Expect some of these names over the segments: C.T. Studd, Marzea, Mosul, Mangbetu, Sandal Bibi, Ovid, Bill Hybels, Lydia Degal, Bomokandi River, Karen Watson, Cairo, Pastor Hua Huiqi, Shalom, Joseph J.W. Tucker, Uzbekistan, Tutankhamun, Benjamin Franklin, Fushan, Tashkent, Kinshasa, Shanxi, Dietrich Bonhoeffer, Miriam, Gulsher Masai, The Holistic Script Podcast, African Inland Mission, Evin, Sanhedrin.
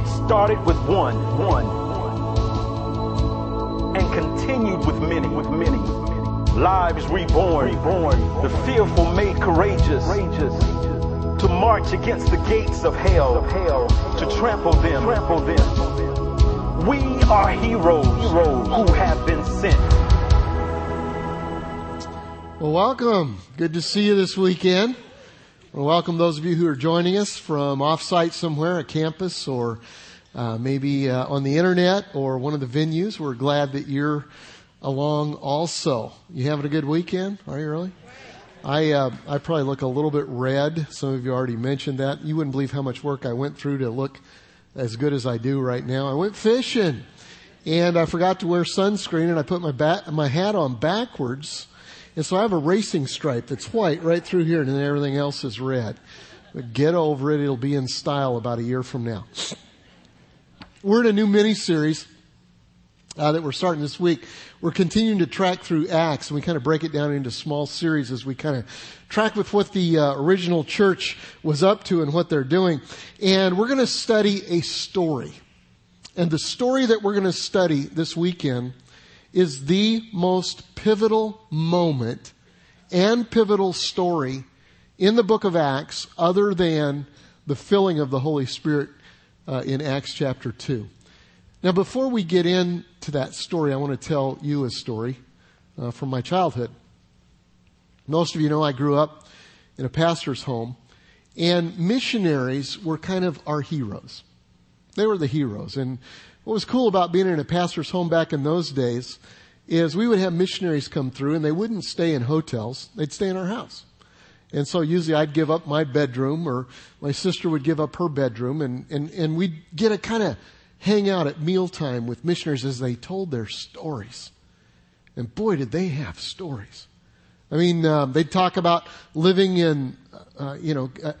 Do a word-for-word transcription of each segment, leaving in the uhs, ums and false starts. It started with one, one, and continued with many, with many. Lives reborn, reborn. The fearful made courageous, to march against the gates of hell, to trample them, trample them. We are heroes, heroes who have been sent. Well, welcome. Good to see you this weekend. Well, welcome those of you who are joining us from offsite somewhere, a campus, or uh, maybe uh, on the internet or one of the venues. We're glad that you're along also. You having a good weekend? Are you really? I uh, I probably look a little bit red. Some of you already mentioned that. You wouldn't believe how much work I went through to look as good as I do right now. I went fishing, and I forgot to wear sunscreen, and I put my bat- my hat on backwards. And so I have a racing stripe that's white right through here, and then everything else is red. But get over it. It'll be in style about a year from now. We're in a new mini-series uh, that we're starting this week. We're continuing to track through Acts, and we kind of break it down into small series as we kind of track with what the uh, original church was up to and what they're doing. And we're going to study a story. And the story that we're going to study this weekend is the most pivotal moment and pivotal story in the book of Acts other than the filling of the Holy Spirit uh, in Acts chapter two. Now, before we get into that story, I want to tell you a story uh, from my childhood. Most of you know I grew up in a pastor's home, and missionaries were kind of our heroes. They were the heroes, and what was cool about being in a pastor's home back in those days is we would have missionaries come through, and they wouldn't stay in hotels. They'd stay in our house. And so usually I'd give up my bedroom, or my sister would give up her bedroom, and, and, and we'd get a kind of hang out at mealtime with missionaries as they told their stories. And boy, did they have stories. I mean, um, they'd talk about living in, uh, you know, uh,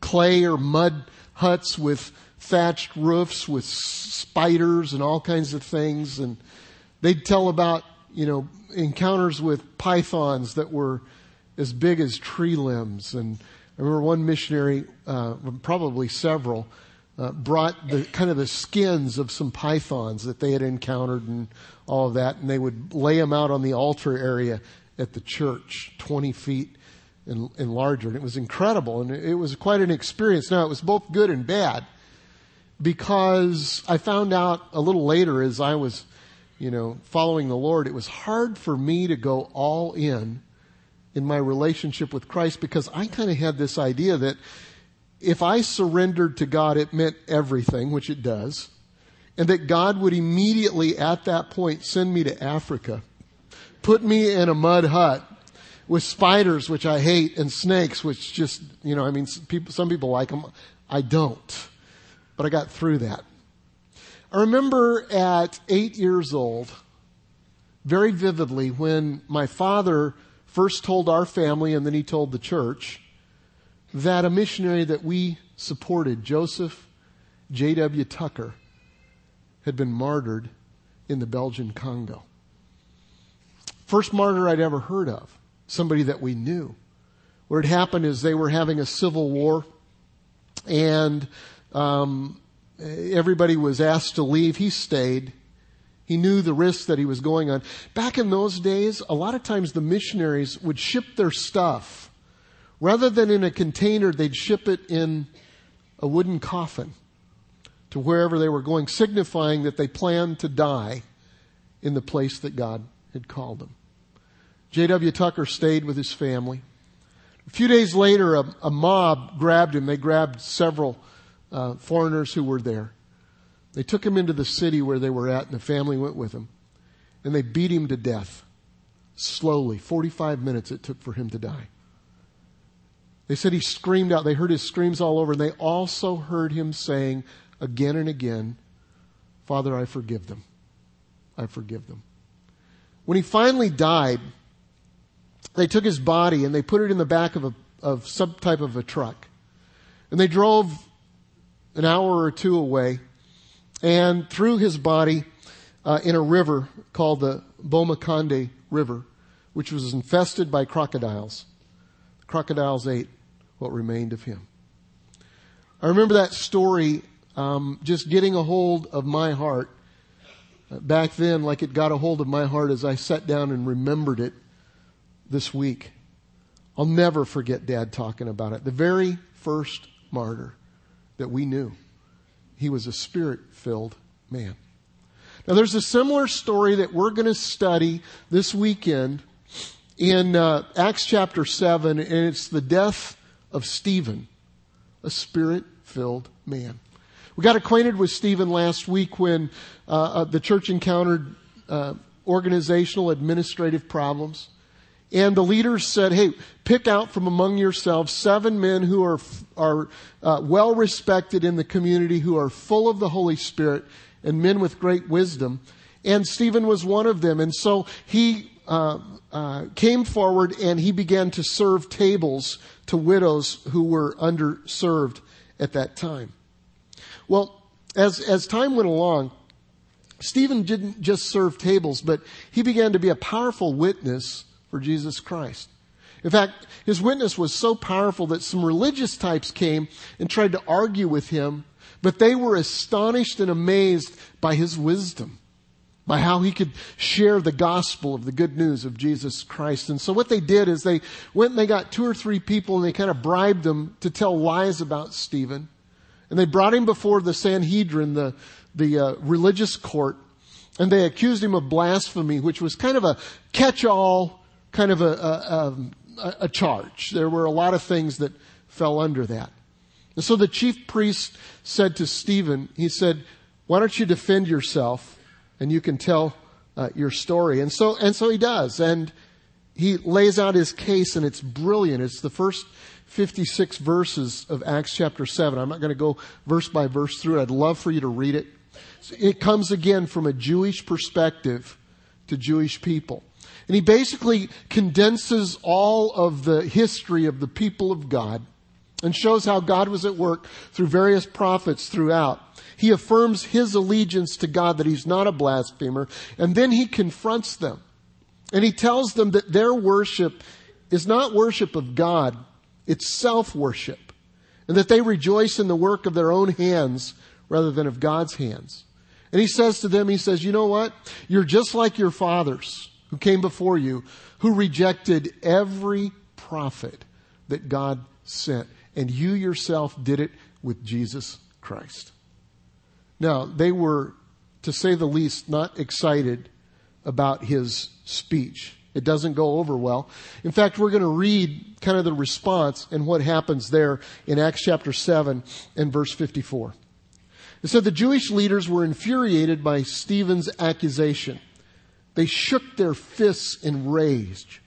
clay or mud huts with thatched roofs with spiders and all kinds of things. And they'd tell about, you know, encounters with pythons that were as big as tree limbs. And I remember one missionary, uh, probably several, uh, brought the kind of the skins of some pythons that they had encountered and all of that. And they would lay them out on the altar area at the church, twenty feet and, and larger. And it was incredible. And it was quite an experience. Now, it was both good and bad, because I found out a little later as I was, you know, following the Lord, it was hard for me to go all in in my relationship with Christ, because I kind of had this idea that if I surrendered to God, it meant everything, which it does, and that God would immediately at that point send me to Africa, put me in a mud hut with spiders, which I hate, and snakes, which just, you know, I mean, some people, some people like them. I don't. But I got through that. I remember at eight years old, very vividly, when my father first told our family and then he told the church that a missionary that we supported, Joseph J W Tucker, had been martyred in the Belgian Congo. First martyr I'd ever heard of, somebody that we knew. What had happened is they were having a civil war, and Um, everybody was asked to leave. He stayed. He knew the risks that he was going on. Back in those days, a lot of times the missionaries would ship their stuff. Rather than in a container, they'd ship it in a wooden coffin to wherever they were going, signifying that they planned to die in the place that God had called them. J W Tucker stayed with his family. A few days later, a, a mob grabbed him. They grabbed several Uh, foreigners who were there. They took him into the city where they were at, and the family went with him. And they beat him to death. Slowly. forty-five minutes it took for him to die. They said he screamed out. They heard his screams all over. And they also heard him saying again and again, "Father, I forgive them. I forgive them." When he finally died, they took his body and they put it in the back of a of some type of a truck. And they drove an hour or two away, and threw his body uh, in a river called the Bomokandi River, which was infested by crocodiles. The crocodiles ate what remained of him. I remember that story um, just getting a hold of my heart. Back then, like it got a hold of my heart as I sat down and remembered it this week. I'll never forget Dad talking about it. The very first martyr that we knew, he was a spirit-filled man. Now, there's a similar story that we're going to study this weekend in uh, Acts chapter seven, and it's the death of Stephen, a spirit-filled man. We got acquainted with Stephen last week when uh, uh, the church encountered uh, organizational administrative problems. And the leaders said, hey, pick out from among yourselves seven men who are are uh, well respected in the community, who are full of the Holy Spirit, and men with great wisdom. And Stephen was one of them. And so he uh, uh, came forward and he began to serve tables to widows who were underserved at that time. Well, as as time went along, Stephen didn't just serve tables, but he began to be a powerful witness for Jesus Christ. In fact, his witness was so powerful that some religious types came and tried to argue with him, but they were astonished and amazed by his wisdom, by how he could share the gospel of the good news of Jesus Christ. And so what they did is they went and they got two or three people and they kind of bribed them to tell lies about Stephen. And they brought him before the Sanhedrin, the, the uh, religious court, and they accused him of blasphemy, which was kind of a catch-all kind of a, a, a, a charge. There were a lot of things that fell under that. And so the chief priest said to Stephen, he said, why don't you defend yourself and you can tell uh, your story? And so, and so he does. And he lays out his case, and it's brilliant. It's the first fifty-six verses of Acts chapter seven. I'm not going to go verse by verse through it. I'd love for you to read it. It comes again from a Jewish perspective to Jewish people. And he basically condenses all of the history of the people of God and shows how God was at work through various prophets throughout. He affirms his allegiance to God, that he's not a blasphemer. And then he confronts them. And he tells them that their worship is not worship of God, it's self-worship. And that they rejoice in the work of their own hands rather than of God's hands. And he says to them, he says, you know what? You're just like your fathers who came before you, who rejected every prophet that God sent. And you yourself did it with Jesus Christ. Now, they were, to say the least, not excited about his speech. It doesn't go over well. In fact, we're going to read kind of the response and what happens there in Acts chapter seven and verse fifty-four. It said the Jewish leaders were infuriated by Stephen's accusation. They shook their fists in rage.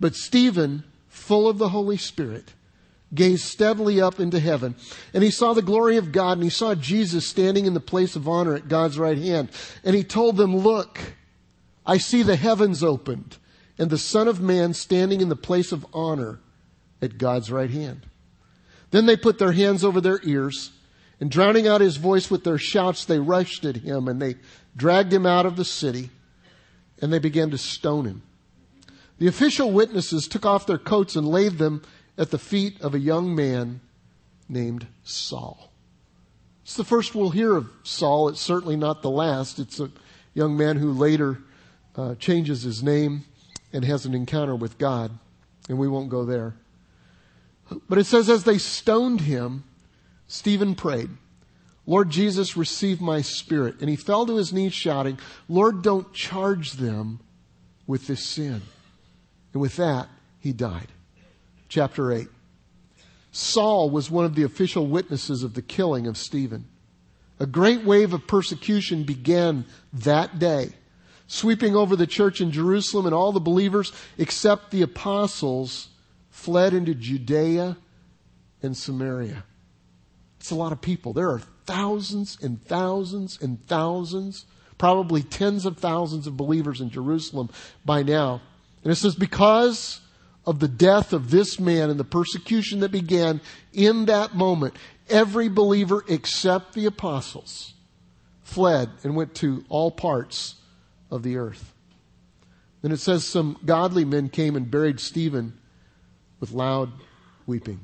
But Stephen, full of the Holy Spirit, gazed steadily up into heaven. And he saw the glory of God, and he saw Jesus standing in the place of honor at God's right hand. And he told them, look, I see the heavens opened, and the Son of Man standing in the place of honor at God's right hand. Then they put their hands over their ears, and drowning out his voice with their shouts, they rushed at him, and they dragged him out of the city. And they began to stone him. The official witnesses took off their coats and laid them at the feet of a young man named Saul. It's the first we'll hear of Saul. It's certainly not the last. It's a young man who later uh, changes his name and has an encounter with God. And we won't go there. But it says, as they stoned him, Stephen prayed, Lord Jesus, receive my spirit. And he fell to his knees shouting, Lord, don't charge them with this sin. And with that, he died. Chapter eight. Saul was one of the official witnesses of the killing of Stephen. A great wave of persecution began that day, sweeping over the church in Jerusalem, and all the believers except the apostles fled into Judea and Samaria. It's a lot of people. There are thousands and thousands and thousands, probably tens of thousands of believers in Jerusalem by now. And it says, because of the death of this man and the persecution that began in that moment, every believer except the apostles fled and went to all parts of the earth. Then it says some godly men came and buried Stephen with loud weeping.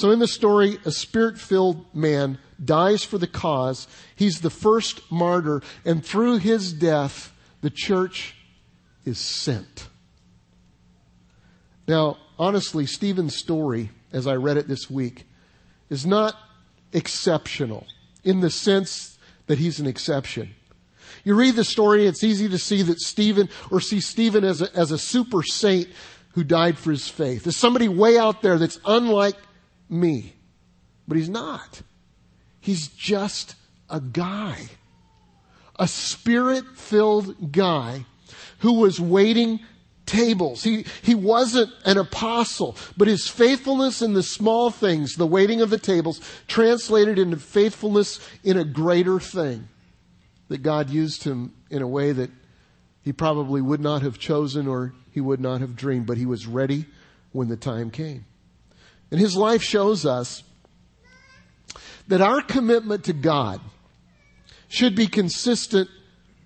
So in the story, a spirit-filled man dies for the cause. He's the first martyr. And through his death, the church is sent. Now, honestly, Stephen's story, as I read it this week, is not exceptional in the sense that he's an exception. You read the story, it's easy to see that Stephen, or see Stephen as a, as a super saint who died for his faith. There's somebody way out there that's unlike me. But he's not. He's just a guy. A spirit-filled guy who was waiting tables. He, he wasn't an apostle, but his faithfulness in the small things, the waiting of the tables, translated into faithfulness in a greater thing. That God used him in a way that he probably would not have chosen or he would not have dreamed, but he was ready when the time came. And his life shows us that our commitment to God should be consistent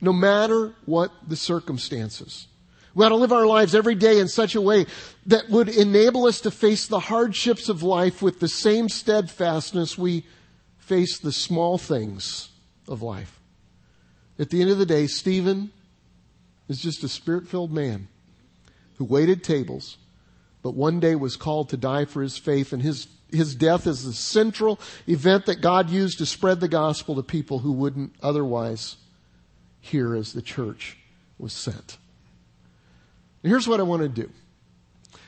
no matter what the circumstances. We ought to live our lives every day in such a way that would enable us to face the hardships of life with the same steadfastness we face the small things of life. At the end of the day, Stephen is just a spirit-filled man who waited tables, but one day was called to die for his faith, and his, his death is the central event that God used to spread the gospel to people who wouldn't otherwise hear as the church was sent. And here's what I want to do.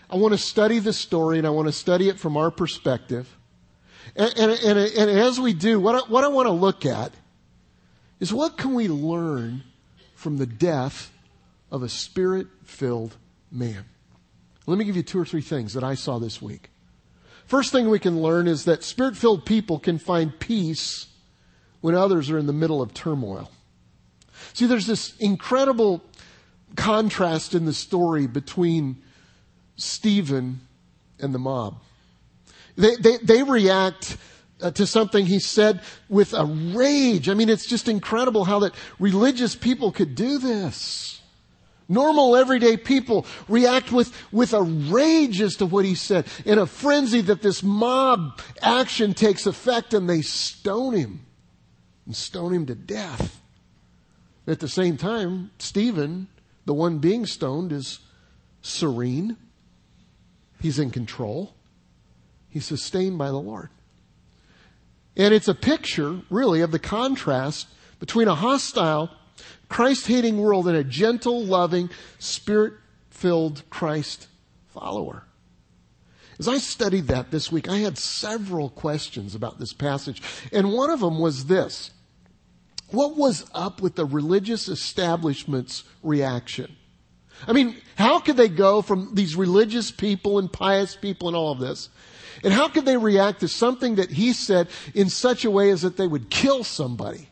I want to study this story, and I want to study it from our perspective. And, and, and, and as we do, what I, what I want to look at is what can we learn from the death of a spirit-filled man? Let me give you two or three things that I saw this week. First thing we can learn is that spirit-filled people can find peace when others are in the middle of turmoil. See, there's this incredible contrast in the story between Stephen and the mob. They, they, they react Uh, to something he said with a rage. I mean, it's just incredible how that religious people could do this. Normal, everyday people react with, with a rage as to what he said, in a frenzy that this mob action takes effect, and they stone him and stone him to death. At the same time, Stephen, the one being stoned, is serene. He's in control. He's sustained by the Lord. And it's a picture, really, of the contrast between a hostile, Christ-hating world and a gentle, loving, spirit-filled Christ follower. As I studied that this week, I had several questions about this passage. And one of them was this. What was up with the religious establishment's reaction? I mean, how could they go from these religious people and pious people and all of this? And how could they react to something that he said in such a way as that they would kill somebody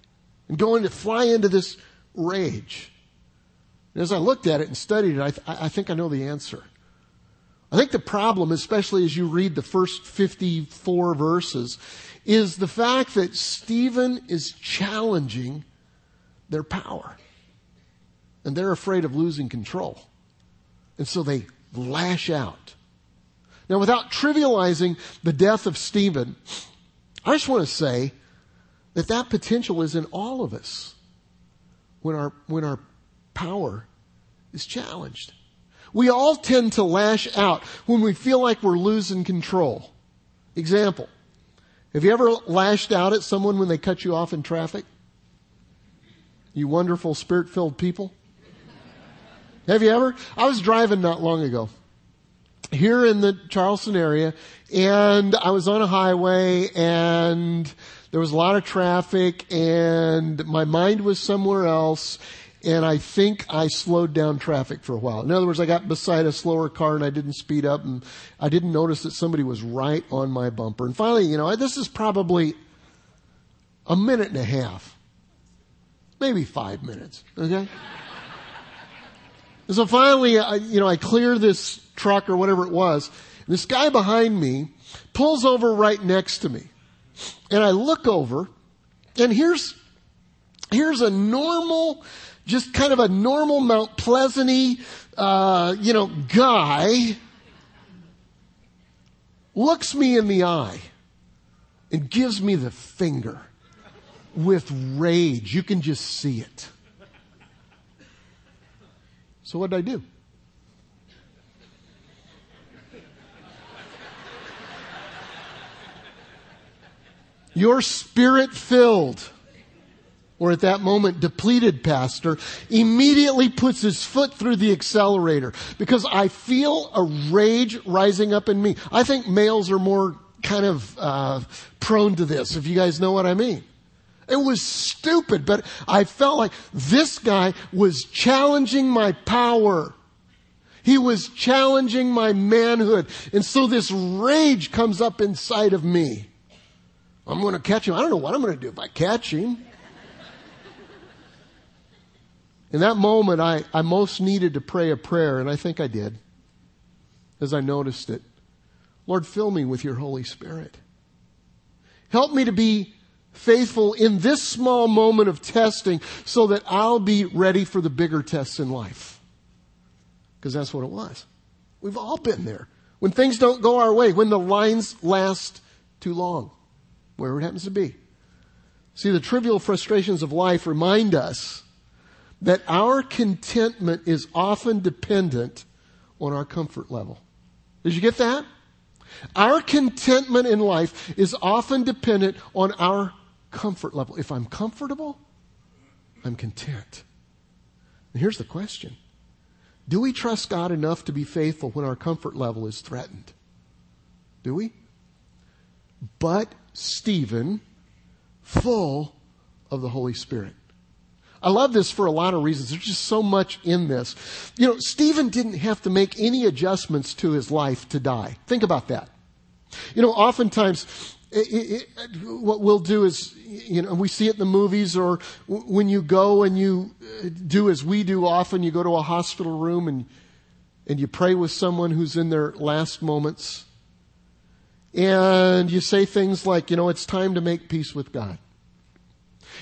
and go into, fly into this rage? And as I looked at it and studied it, I, th- I think I know the answer. I think the problem, especially as you read the first fifty-four verses, is the fact that Stephen is challenging their power. And they're afraid of losing control. And so they lash out. Now, without trivializing the death of Stephen, I just want to say that that potential is in all of us when our, when our power is challenged. We all tend to lash out when we feel like we're losing control. Example, have you ever lashed out at someone when they cut you off in traffic? You wonderful spirit-filled people. Have you ever? I was driving not long ago here in the Charleston area, and I was on a highway, and there was a lot of traffic, and my mind was somewhere else, and I think I slowed down traffic for a while. In other words, I got beside a slower car, and I didn't speed up, and I didn't notice that somebody was right on my bumper. And finally, you know, this is probably a minute and a half, maybe five minutes, okay? And so finally, I, you know, I clear this truck or whatever it was. And this guy behind me pulls over right next to me. And I look over, and here's, here's a normal, just kind of a normal Mount Pleasant-y, uh, you know, guy looks me in the eye and gives me the finger with rage. You can just see it. So what did I do? Your spirit-filled, or at that moment depleted, pastor immediately puts his foot through the accelerator, because I feel a rage rising up in me. I think males are more kind of uh prone to this, if you guys know what I mean. It was stupid, but I felt like this guy was challenging my power. He was challenging my manhood. And so this rage comes up inside of me. I'm going to catch him. I don't know what I'm going to do if I catch him. In that moment, I, I most needed to pray a prayer, and I think I did, as I noticed it. Lord, fill me with your Holy Spirit. Help me to be faithful in this small moment of testing so that I'll be ready for the bigger tests in life. Because that's what it was. We've all been there. When things don't go our way, when the lines last too long, wherever it happens to be. See, the trivial frustrations of life remind us that our contentment is often dependent on our comfort level. Did you get that? Our contentment in life is often dependent on our comfort level. If I'm comfortable, I'm content. And here's the question. Do we trust God enough to be faithful when our comfort level is threatened? Do we? But Stephen, full of the Holy Spirit. I love this for a lot of reasons. There's just so much in this. You know, Stephen didn't have to make any adjustments to his life to die. Think about that. You know, oftentimes it, it, it, what we'll do is, you know, we see it in the movies, or w- when you go and you do as we do often, you go to a hospital room and and you pray with someone who's in their last moments. And you say things like, you know, it's time to make peace with God.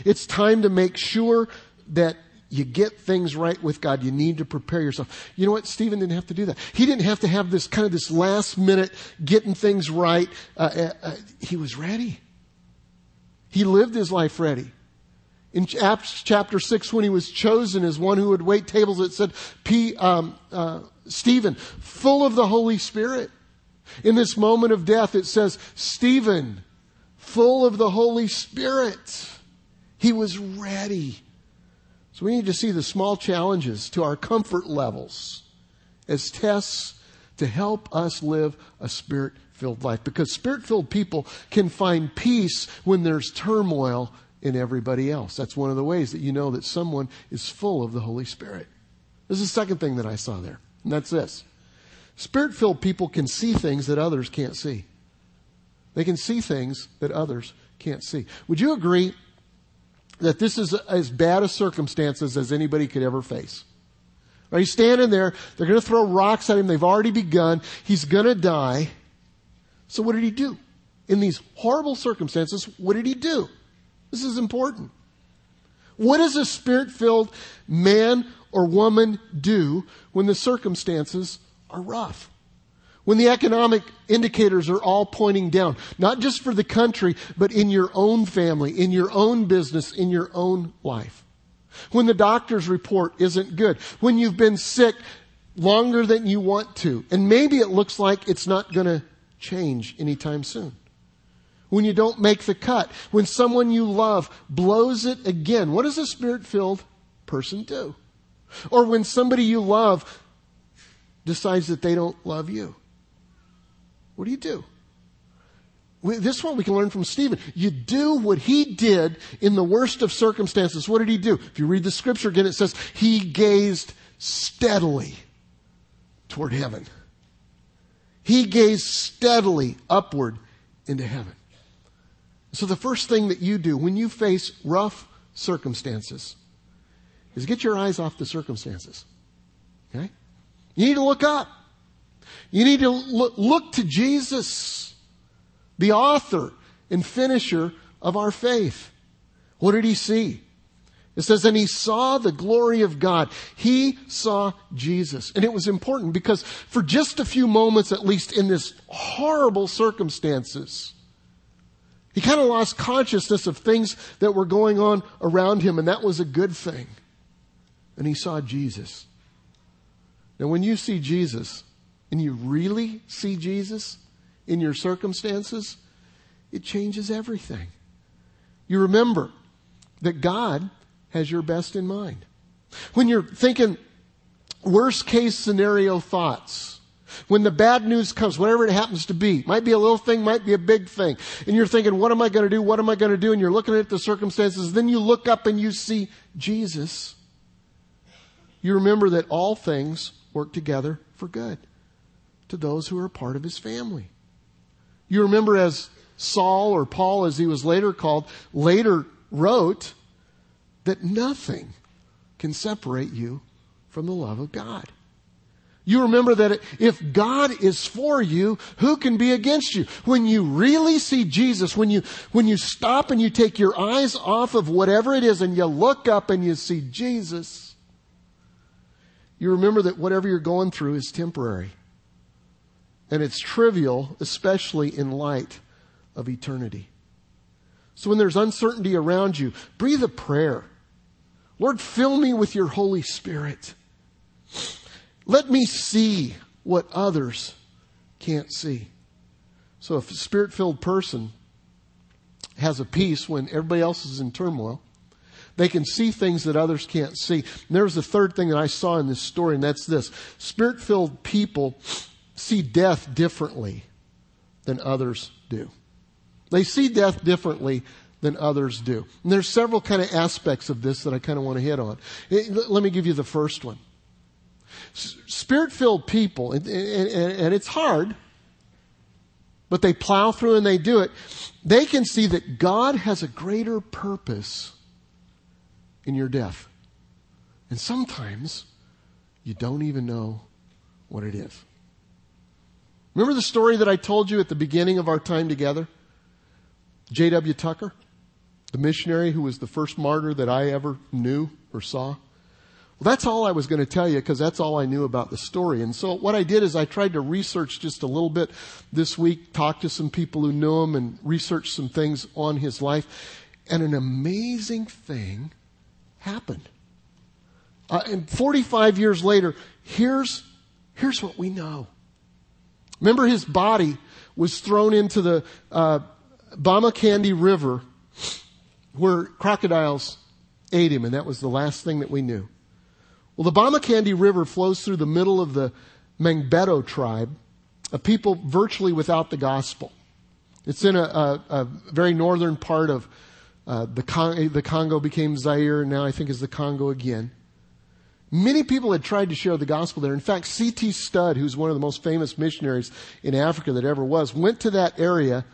It's time to make sure that you get things right with God. You need to prepare yourself. You know what? Stephen didn't have to do that. He didn't have to have this kind of this last minute getting things right. Uh, uh, he was ready. He lived his life ready. In Acts chapter six, when he was chosen as one who would wait tables, it said, P, um, uh, Stephen, full of the Holy Spirit. In this moment of death, it says, Stephen, full of the Holy Spirit. He was ready. So we need to see the small challenges to our comfort levels as tests to help us live a Spirit-filled life. Because Spirit-filled people can find peace when there's turmoil in everybody else. That's one of the ways that you know that someone is full of the Holy Spirit. This is the second thing that I saw there, and that's this. Spirit-filled people can see things that others can't see. They can see things that others can't see. Would you agree that this is as bad a circumstances as anybody could ever face? Right, he's standing there. They're going to throw rocks at him. They've already begun. He's going to die. So what did he do? In these horrible circumstances, what did he do? This is important. What does a Spirit-filled man or woman do when the circumstances are rough? When the economic indicators are all pointing down, not just for the country, but in your own family, in your own business, in your own life. When the doctor's report isn't good. When you've been sick longer than you want to, and maybe it looks like it's not going to change anytime soon. When you don't make the cut. When someone you love blows it again. What does a Spirit-filled person do? Or when somebody you love decides that they don't love you. What do you do? This one we can learn from Stephen. You do what he did in the worst of circumstances. What did he do? If you read the scripture again, it says he gazed steadily toward heaven. He gazed steadily upward into heaven. So the first thing that you do when you face rough circumstances is get your eyes off the circumstances. Okay? You need to look up. You need to look to Jesus, the author and finisher of our faith. What did he see? It says, and he saw the glory of God. He saw Jesus. And it was important because for just a few moments, at least in this horrible circumstances, he kind of lost consciousness of things that were going on around him, and that was a good thing. And he saw Jesus. Now, when you see Jesus, and you really see Jesus in your circumstances, it changes everything. You remember that God has your best in mind. When you're thinking worst case scenario thoughts, when the bad news comes, whatever it happens to be, might be a little thing, might be a big thing, and you're thinking, what am I going to do? What am I going to do? And you're looking at the circumstances. Then you look up and you see Jesus. You remember that all things work together for good to those who are part of his family. You remember as Saul, or Paul as he was later called, later wrote that nothing can separate you from the love of God. You remember that if God is for you, who can be against you? When you really see Jesus, when you, when you stop and you take your eyes off of whatever it is and you look up and you see Jesus, you remember that whatever you're going through is temporary. And it's trivial, especially in light of eternity. So when there's uncertainty around you, breathe a prayer. Lord, fill me with your Holy Spirit. Let me see what others can't see. So if a spirit-filled person has a peace when everybody else is in turmoil, they can see things that others can't see. And there's the third thing that I saw in this story, and that's this. Spirit-filled people see death differently than others do. They see death differently than others do. And there's several kind of aspects of this that I kind of want to hit on. Let me give you the first one. Spirit-filled people, and, and, and it's hard, but they plow through and they do it. They can see that God has a greater purpose in your death. And sometimes you don't even know what it is. Remember the story that I told you at the beginning of our time together? J W Tucker, the missionary who was the first martyr that I ever knew or saw. Well, that's all I was going to tell you because that's all I knew about the story. And so what I did is I tried to research just a little bit this week, talked to some people who knew him and researched some things on his life. And an amazing thing happened. Uh, and forty-five years later, here's, here's what we know. Remember, his body was thrown into the Uh, Bomokandi River, where crocodiles ate him, and that was the last thing that we knew. Well, the Bomokandi River flows through the middle of the Mangbetu tribe, a people virtually without the gospel. It's in a, a, a very northern part of uh, the, Con- the Congo became Zaire, and now I think is the Congo again. Many people had tried to share the gospel there. In fact, C T Studd, who's one of the most famous missionaries in Africa that ever was, went to that area,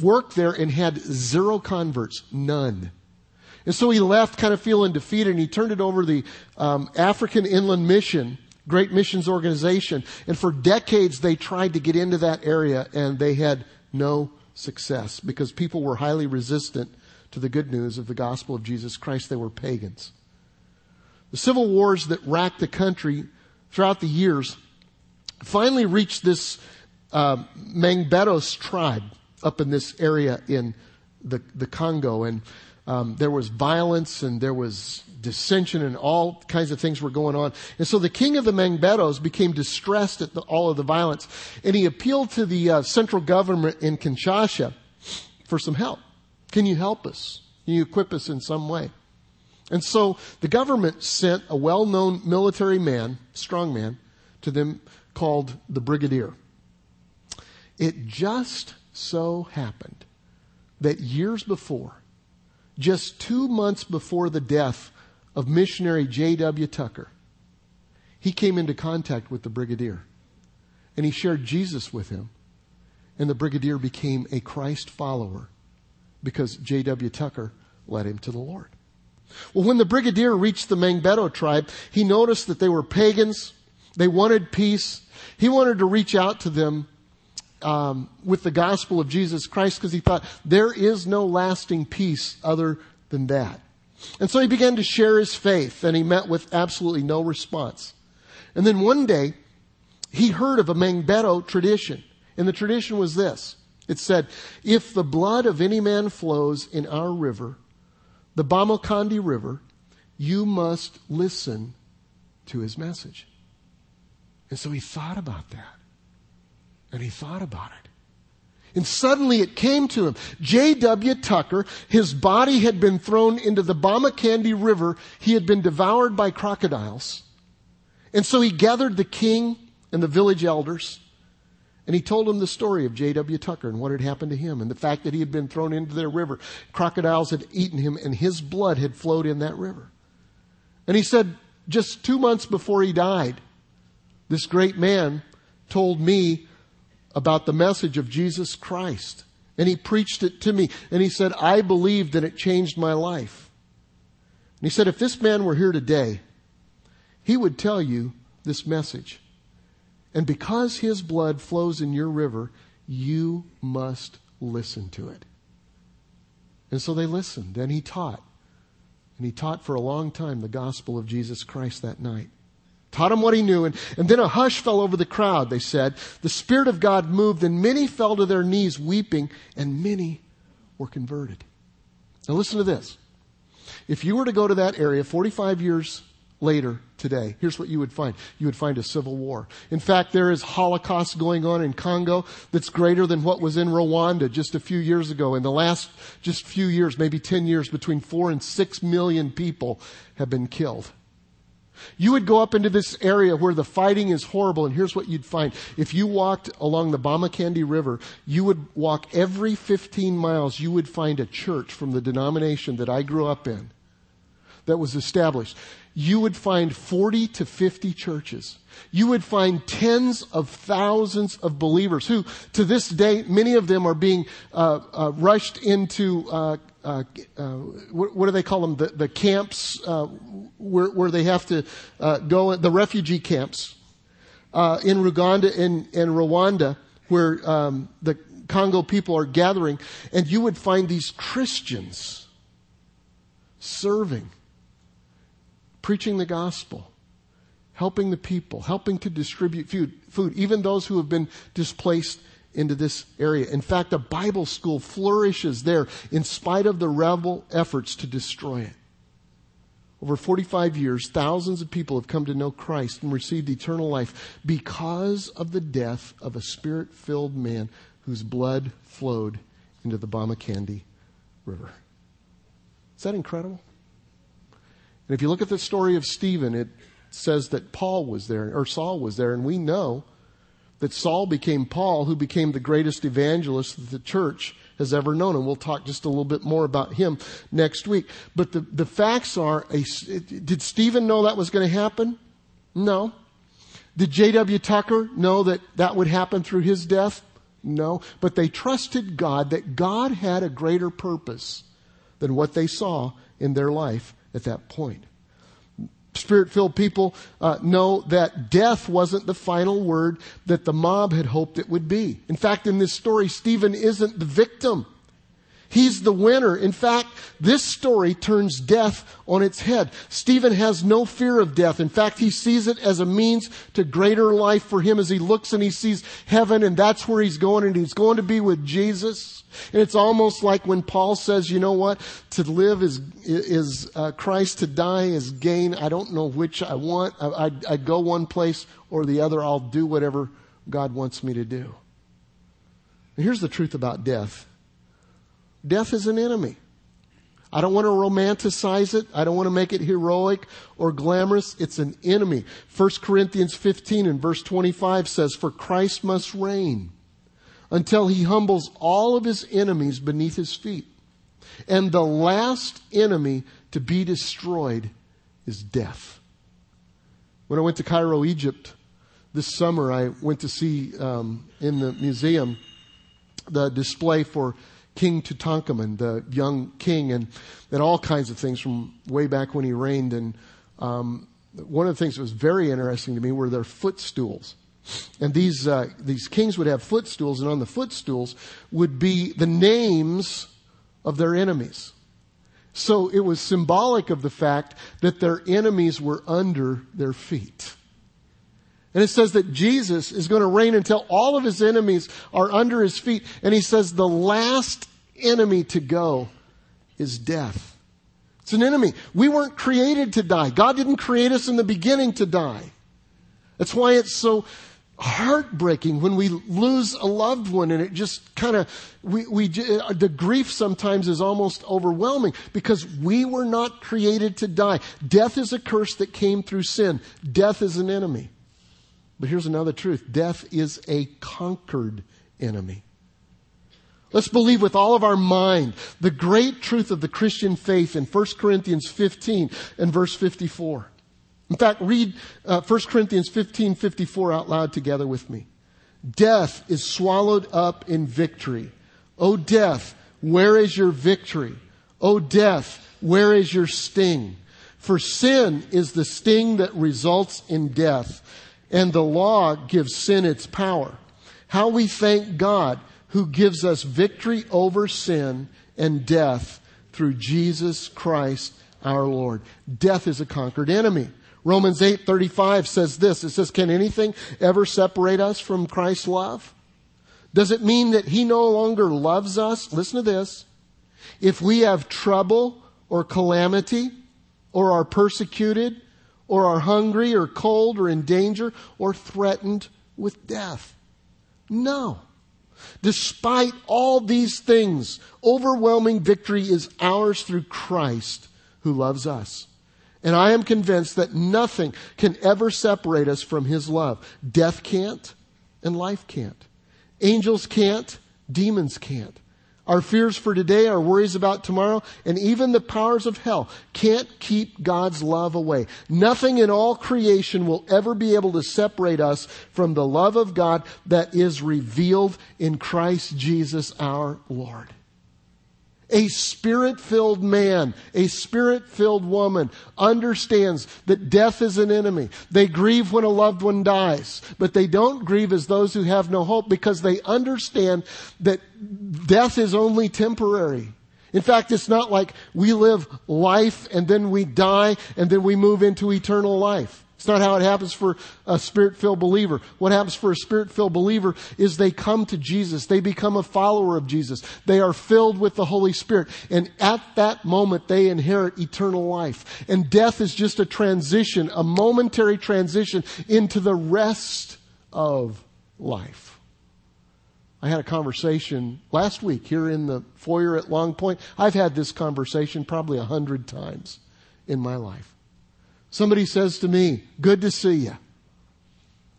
worked there, and had zero converts, none. And so he left kind of feeling defeated, and he turned it over to the um, African Inland Mission, great missions organization. And for decades, they tried to get into that area, and they had no success because people were highly resistant to the good news of the gospel of Jesus Christ. They were pagans. The civil wars that racked the country throughout the years finally reached this uh, Mangbetu tribe up in this area in the, the Congo. And um, there was violence and there was dissension and all kinds of things were going on. And so the king of the Mangbetus became distressed at the, all of the violence. And he appealed to the uh, central government in Kinshasa for some help. Can you help us? Can you equip us in some way? And so the government sent a well-known military man, strong man, to them called the brigadier. It just so happened that years before, just two months before the death of missionary J W Tucker, he came into contact with the brigadier, and he shared Jesus with him, and the brigadier became a Christ follower because J W Tucker led him to the Lord. Well, when the brigadier reached the Mangbetu tribe, he noticed that they were pagans. They wanted peace. He wanted to reach out to them um, with the gospel of Jesus Christ because he thought there is no lasting peace other than that. And so he began to share his faith, and he met with absolutely no response. And then one day, he heard of a Mangbetu tradition. And the tradition was this. It said, if the blood of any man flows in our river, the Bomokandi River, you must listen to his message. And so he thought about that. And he thought about it. And suddenly it came to him. J W. Tucker, his body had been thrown into the Bomokandi River. He had been devoured by crocodiles. And so he gathered the king and the village elders, and he told them the story of J W. Tucker and what had happened to him and the fact that he had been thrown into their river. Crocodiles had eaten him, and his blood had flowed in that river. And he said, just two months before he died, this great man told me about the message of Jesus Christ. And he preached it to me. And he said, I believed, and it changed my life. And he said, if this man were here today, he would tell you this message. And because his blood flows in your river, you must listen to it. And so they listened, and he taught. And he taught for a long time the gospel of Jesus Christ that night. Taught him what he knew, and, and then a hush fell over the crowd, they said. The Spirit of God moved, and many fell to their knees weeping, and many were converted. Now listen to this. If you were to go to that area forty-five years later today, here's what you would find. You would find a civil war. In fact, there is Holocaust going on in Congo that's greater than what was in Rwanda just a few years ago. In the last just few years, maybe ten years, between four and six million people have been killed. You would go up into this area where the fighting is horrible, and here's what you'd find. If you walked along the Bomokandi River, you would walk every fifteen miles, you would find a church from the denomination that I grew up in that was established. You would find forty to fifty churches. You would find tens of thousands of believers who, to this day, many of them are being uh, uh, rushed into uh, Uh, uh, what, what do they call them? The, the camps uh, where, where they have to uh, go, the refugee camps uh, in Uganda and, and Rwanda, where um, the Congo people are gathering. And you would find these Christians serving, preaching the gospel, helping the people, helping to distribute food, food, even those who have been displaced into this area. In fact, a Bible school flourishes there in spite of the rebel efforts to destroy it. Over forty-five years, thousands of people have come to know Christ and received eternal life because of the death of a Spirit-filled man whose blood flowed into the Bomokandi River. Is that incredible? And if you look at the story of Stephen, it says that Paul was there, or Saul was there, and we know that Saul became Paul, who became the greatest evangelist that the church has ever known. And we'll talk just a little bit more about him next week. But the, the facts are, a, did Stephen know that was going to happen? No. Did J W. Tucker know that that would happen through his death? No. But they trusted God, that God had a greater purpose than what they saw in their life at that point. Spirit-filled people uh, know that death wasn't the final word that the mob had hoped it would be. In fact, in this story, Stephen isn't the victim. He's the winner. In fact, this story turns death on its head. Stephen has no fear of death. In fact, he sees it as a means to greater life for him as he looks and he sees heaven, and that's where he's going, and he's going to be with Jesus. And it's almost like when Paul says, you know what, to live is is uh, Christ, to die is gain. I don't know which I want. I, I, I go one place or the other. I'll do whatever God wants me to do. And here's the truth about death. Death is an enemy. I don't want to romanticize it. I don't want to make it heroic or glamorous. It's an enemy. First Corinthians fifteen and verse twenty-five says, for Christ must reign until he humbles all of his enemies beneath his feet. And the last enemy to be destroyed is death. When I went to Cairo, Egypt this summer, I went to see um, in the museum the display for King Tutankhamun, the young king, and, and all kinds of things from way back when he reigned. And um, one of the things that was very interesting to me were their footstools. And these uh, these kings would have footstools, and on the footstools would be the names of their enemies. So it was symbolic of the fact that their enemies were under their feet. And it says that Jesus is going to reign until all of his enemies are under his feet. And he says the last enemy to go is death. It's an enemy. We weren't created to die. God didn't create us in the beginning to die. That's why it's so heartbreaking when we lose a loved one, and it just kind of, we, we, the grief sometimes is almost overwhelming because we were not created to die. Death is a curse that came through sin. Death is an enemy. But here's another truth. Death is a conquered enemy. Let's believe with all of our mind the great truth of the Christian faith in First Corinthians fifteen and verse fifty-four. In fact, read uh, First Corinthians fifteen fifty-four out loud together with me. Death is swallowed up in victory. O death, where is your victory? O death, where is your sting? For sin is the sting that results in death, and the law gives sin its power. How we thank God who gives us victory over sin and death through Jesus Christ our Lord. Death is a conquered enemy. Romans eight thirty-five says this. It says, can anything ever separate us from Christ's love? Does it mean that he no longer loves us? Listen to this. If we have trouble or calamity or are persecuted, or are hungry, or cold, or in danger, or threatened with death. No. Despite all these things, overwhelming victory is ours through Christ who loves us. And I am convinced that nothing can ever separate us from his love. Death can't, and life can't. Angels can't, demons can't. Our fears for today, our worries about tomorrow, and even the powers of hell can't keep God's love away. Nothing in all creation will ever be able to separate us from the love of God that is revealed in Christ Jesus our Lord. A spirit-filled man, a spirit-filled woman understands that death is an enemy. They grieve when a loved one dies, but they don't grieve as those who have no hope because they understand that death is only temporary. In fact, it's not like we live life and then we die and then we move into eternal life. It's not how it happens for a spirit-filled believer. What happens for a spirit-filled believer is they come to Jesus. They become a follower of Jesus. They are filled with the Holy Spirit. And at that moment, they inherit eternal life. And death is just a transition, a momentary transition into the rest of life. I had a conversation last week here in the foyer at Long Point. I've had this conversation probably a hundred times in my life. Somebody says to me, good to see you.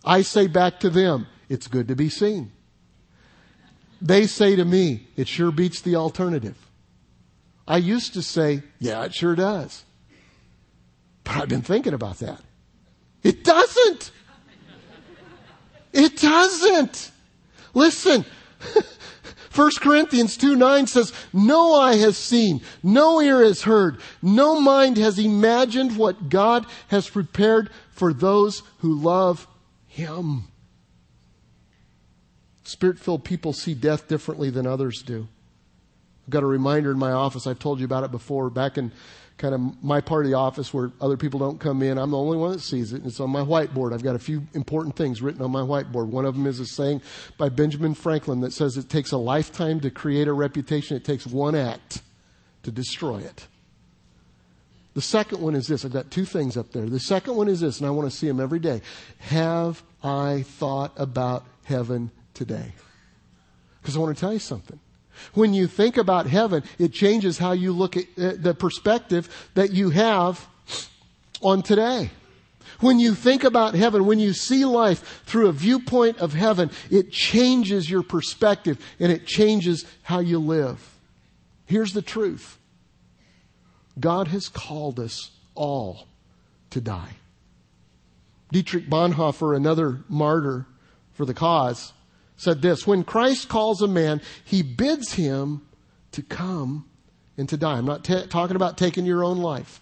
I say back to them, it's good to be seen. They say to me, it sure beats the alternative. I used to say, yeah, it sure does. But I've been thinking about that. It doesn't. It doesn't. Listen. First Corinthians two nine says, no eye has seen, no ear has heard, no mind has imagined what God has prepared for those who love him. Spirit-filled people see death differently than others do. I've got a reminder in my office. I've told you about it before. Back in kind of my part of the office where other people don't come in, I'm the only one that sees it. And it's on my whiteboard. I've got a few important things written on my whiteboard. One of them is a saying by Benjamin Franklin that says it takes a lifetime to create a reputation. It takes one act to destroy it. The second one is this. I've got two things up there. The second one is this, and I want to see them every day. Have I thought about heaven today? Because I want to tell you something. When you think about heaven, it changes how you look at uh, the perspective that you have on today. When you think about heaven, when you see life through a viewpoint of heaven, it changes your perspective and it changes how you live. Here's the truth. God has called us all to die. Dietrich Bonhoeffer, another martyr for the cause, said this, when Christ calls a man, he bids him to come and to die. I'm not t- talking about taking your own life.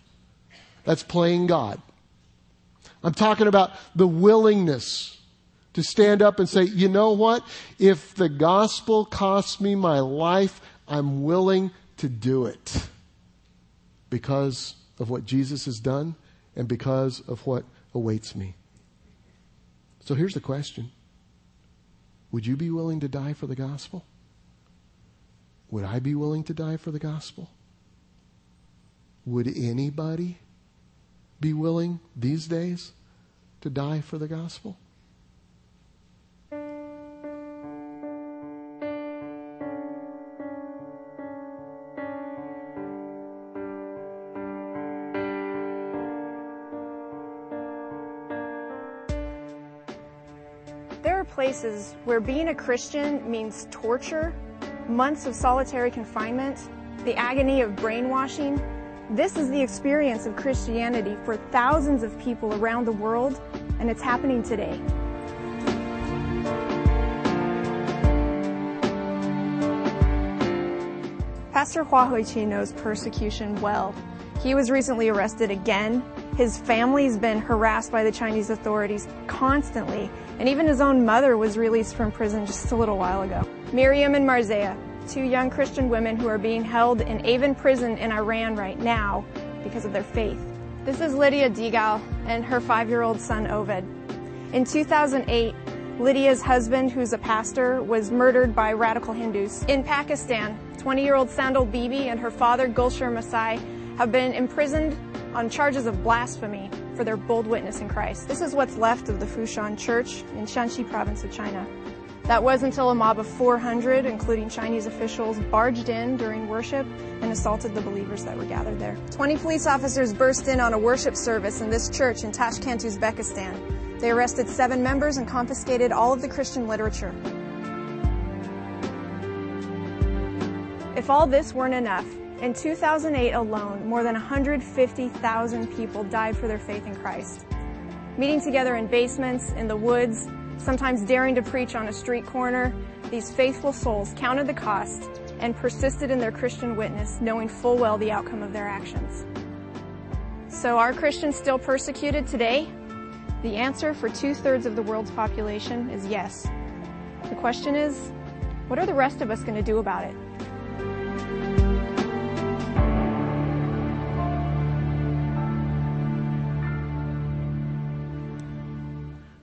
That's playing God. I'm talking about the willingness to stand up and say, you know what? If the gospel costs me my life, I'm willing to do it. because of what Jesus has done and because of what awaits me. So here's the question. Would you be willing to die for the gospel? Would I be willing to die for the gospel? Would anybody be willing these days to die for the gospel? There are places where being a Christian means torture, months of solitary confinement, the agony of brainwashing. This is the experience of Christianity for thousands of people around the world, and it's happening today. Pastor Hua Huiqi knows persecution well. He was recently arrested again. His family's been harassed by the Chinese authorities constantly, and even his own mother was released from prison just a little while ago. Miriam and Marzea, two young Christian women who are being held in Evin prison in Iran right now because of their faith. This is Lydia Degal and her five-year-old son Ovid. In two thousand eight, Lydia's husband, who's a pastor, was murdered by radical Hindus. In Pakistan, twenty-year-old Sandal Bibi and her father, Gulsher Masai, have been imprisoned on charges of blasphemy for their bold witness in Christ. This is what's left of the Fushan church in Shanxi province of China. That was until a mob of four hundred, including Chinese officials, barged in during worship and assaulted the believers that were gathered there. twenty police officers burst in on a worship service in this church in Tashkent, Uzbekistan. They arrested seven members and confiscated all of the Christian literature. If all this weren't enough, in two thousand eight alone, more than one hundred fifty thousand people died for their faith in Christ. Meeting together in basements, in the woods, sometimes daring to preach on a street corner, these faithful souls counted the cost and persisted in their Christian witness, knowing full well the outcome of their actions. So are Christians still persecuted today? The answer for two-thirds of the world's population is yes. The question is, what are the rest of us going to do about it?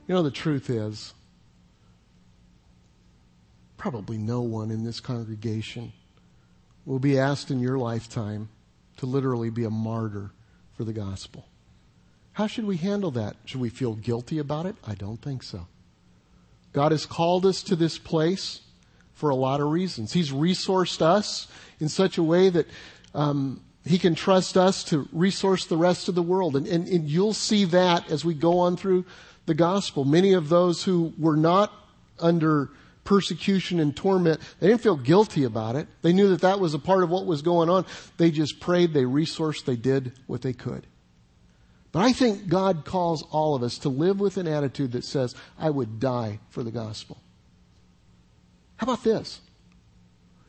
You know, the truth is, probably no one in this congregation will be asked in your lifetime to literally be a martyr for the gospel. How should we handle that? Should we feel guilty about it? I don't think so. God has called us to this place for a lot of reasons. He's resourced us in such a way that um, He can trust us to resource the rest of the world. And, and, and you'll see that as we go on through the gospel. Many of those who were not under persecution and torment, they didn't feel guilty about it. They knew that that was a part of what was going on. They just prayed, they resourced, they did what they could. But I think God calls all of us to live with an attitude that says, I would die for the gospel. How about this?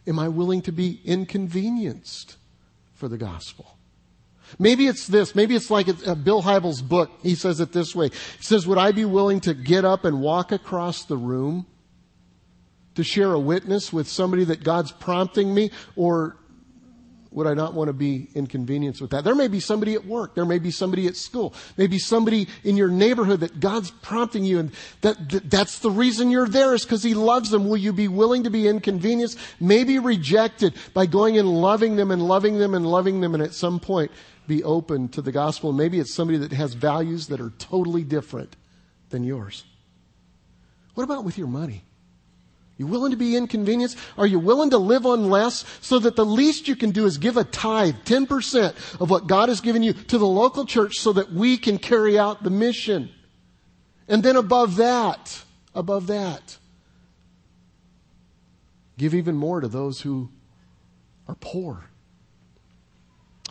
Am I willing to be inconvenienced for the gospel? Maybe it's this. Maybe it's like a, a Bill Hybels' book. He says it this way. He says, would I be willing to get up and walk across the room to share a witness with somebody that God's prompting me? Or would I not want to be inconvenienced with that? There may be somebody at work. There may be somebody at school. Maybe somebody in your neighborhood that God's prompting you. And that, that that's the reason you're there, is because He loves them. Will you be willing to be inconvenienced? Maybe rejected, by going and loving them and loving them and loving them. And at some point, be open to the gospel. Maybe it's somebody that has values that are totally different than yours. What about with your money? You willing to be inconvenienced? Are you willing to live on less so that the least you can do is give a tithe, ten percent of what God has given you, to the local church so that we can carry out the mission? And then above that, above that, give even more to those who are poor,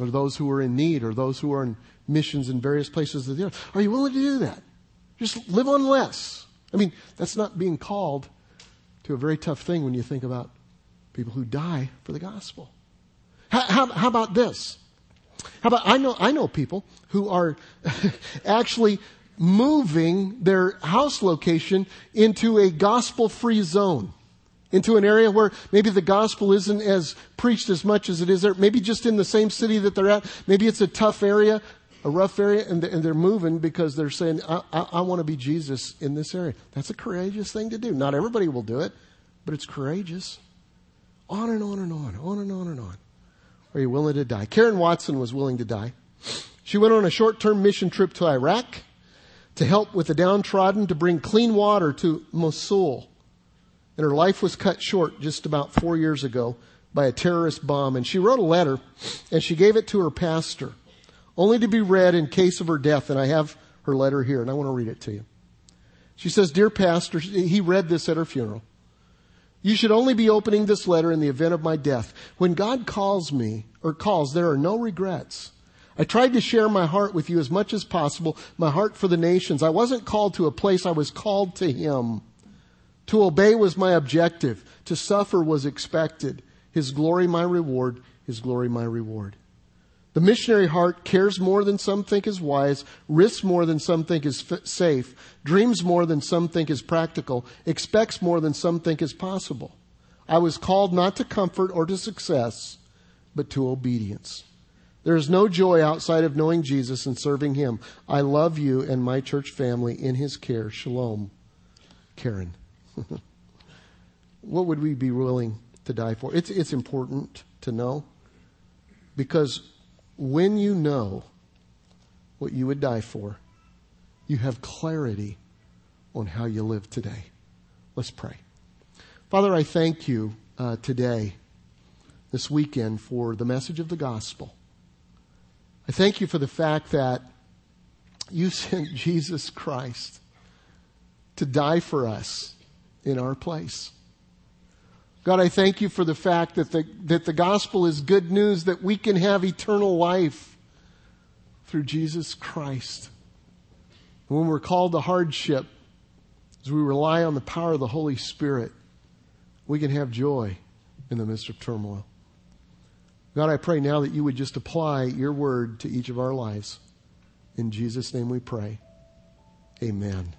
or those who are in need, or those who are in missions in various places of the earth. Are you willing to do that? Just live on less. I mean, that's not being called to a very tough thing when you think about people who die for the gospel. How, how, how about this? How about, I know, I know people who are actually moving their house location into a gospel-free zone. into an area where maybe the gospel isn't as preached as much as it is there. Maybe just in the same city that they're at. Maybe it's a tough area, a rough area, and they're moving because they're saying, I, I, I want to be Jesus in this area. That's a courageous thing to do. Not everybody will do it, but it's courageous. On and on and on, on and on and on. Are you willing to die? Karen Watson was willing to die. She went on a short-term mission trip to Iraq to help with the downtrodden, to bring clean water to Mosul. And her life was cut short just about four years ago by a terrorist bomb. And she wrote a letter, and she gave it to her pastor, only to be read in case of her death. And I have her letter here, and I want to read it to you. She says, "Dear pastor," he read this at her funeral, "you should only be opening this letter in the event of my death. When God calls me, or calls, there are no regrets. I tried to share my heart with you as much as possible, my heart for the nations. I wasn't called to a place, I was called to Him. To obey was my objective. To suffer was expected. His glory, my reward. His glory, my reward. The missionary heart cares more than some think is wise, risks more than some think is f- safe, dreams more than some think is practical, expects more than some think is possible. I was called not to comfort or to success, but to obedience. There is no joy outside of knowing Jesus and serving Him. I love you and my church family in His care. Shalom, Karen." What would we be willing to die for? It's it's important to know, because when you know what you would die for, you have clarity on how you live today. Let's pray. Father, I thank you uh, today, this weekend, for the message of the gospel. I thank you for the fact that you sent Jesus Christ to die for us in our place. God, I thank you for the fact that the, that the gospel is good news, that we can have eternal life through Jesus Christ. And when we're called to hardship, as we rely on the power of the Holy Spirit, we can have joy in the midst of turmoil. God, I pray now that you would just apply your word to each of our lives. In Jesus' name we pray. Amen.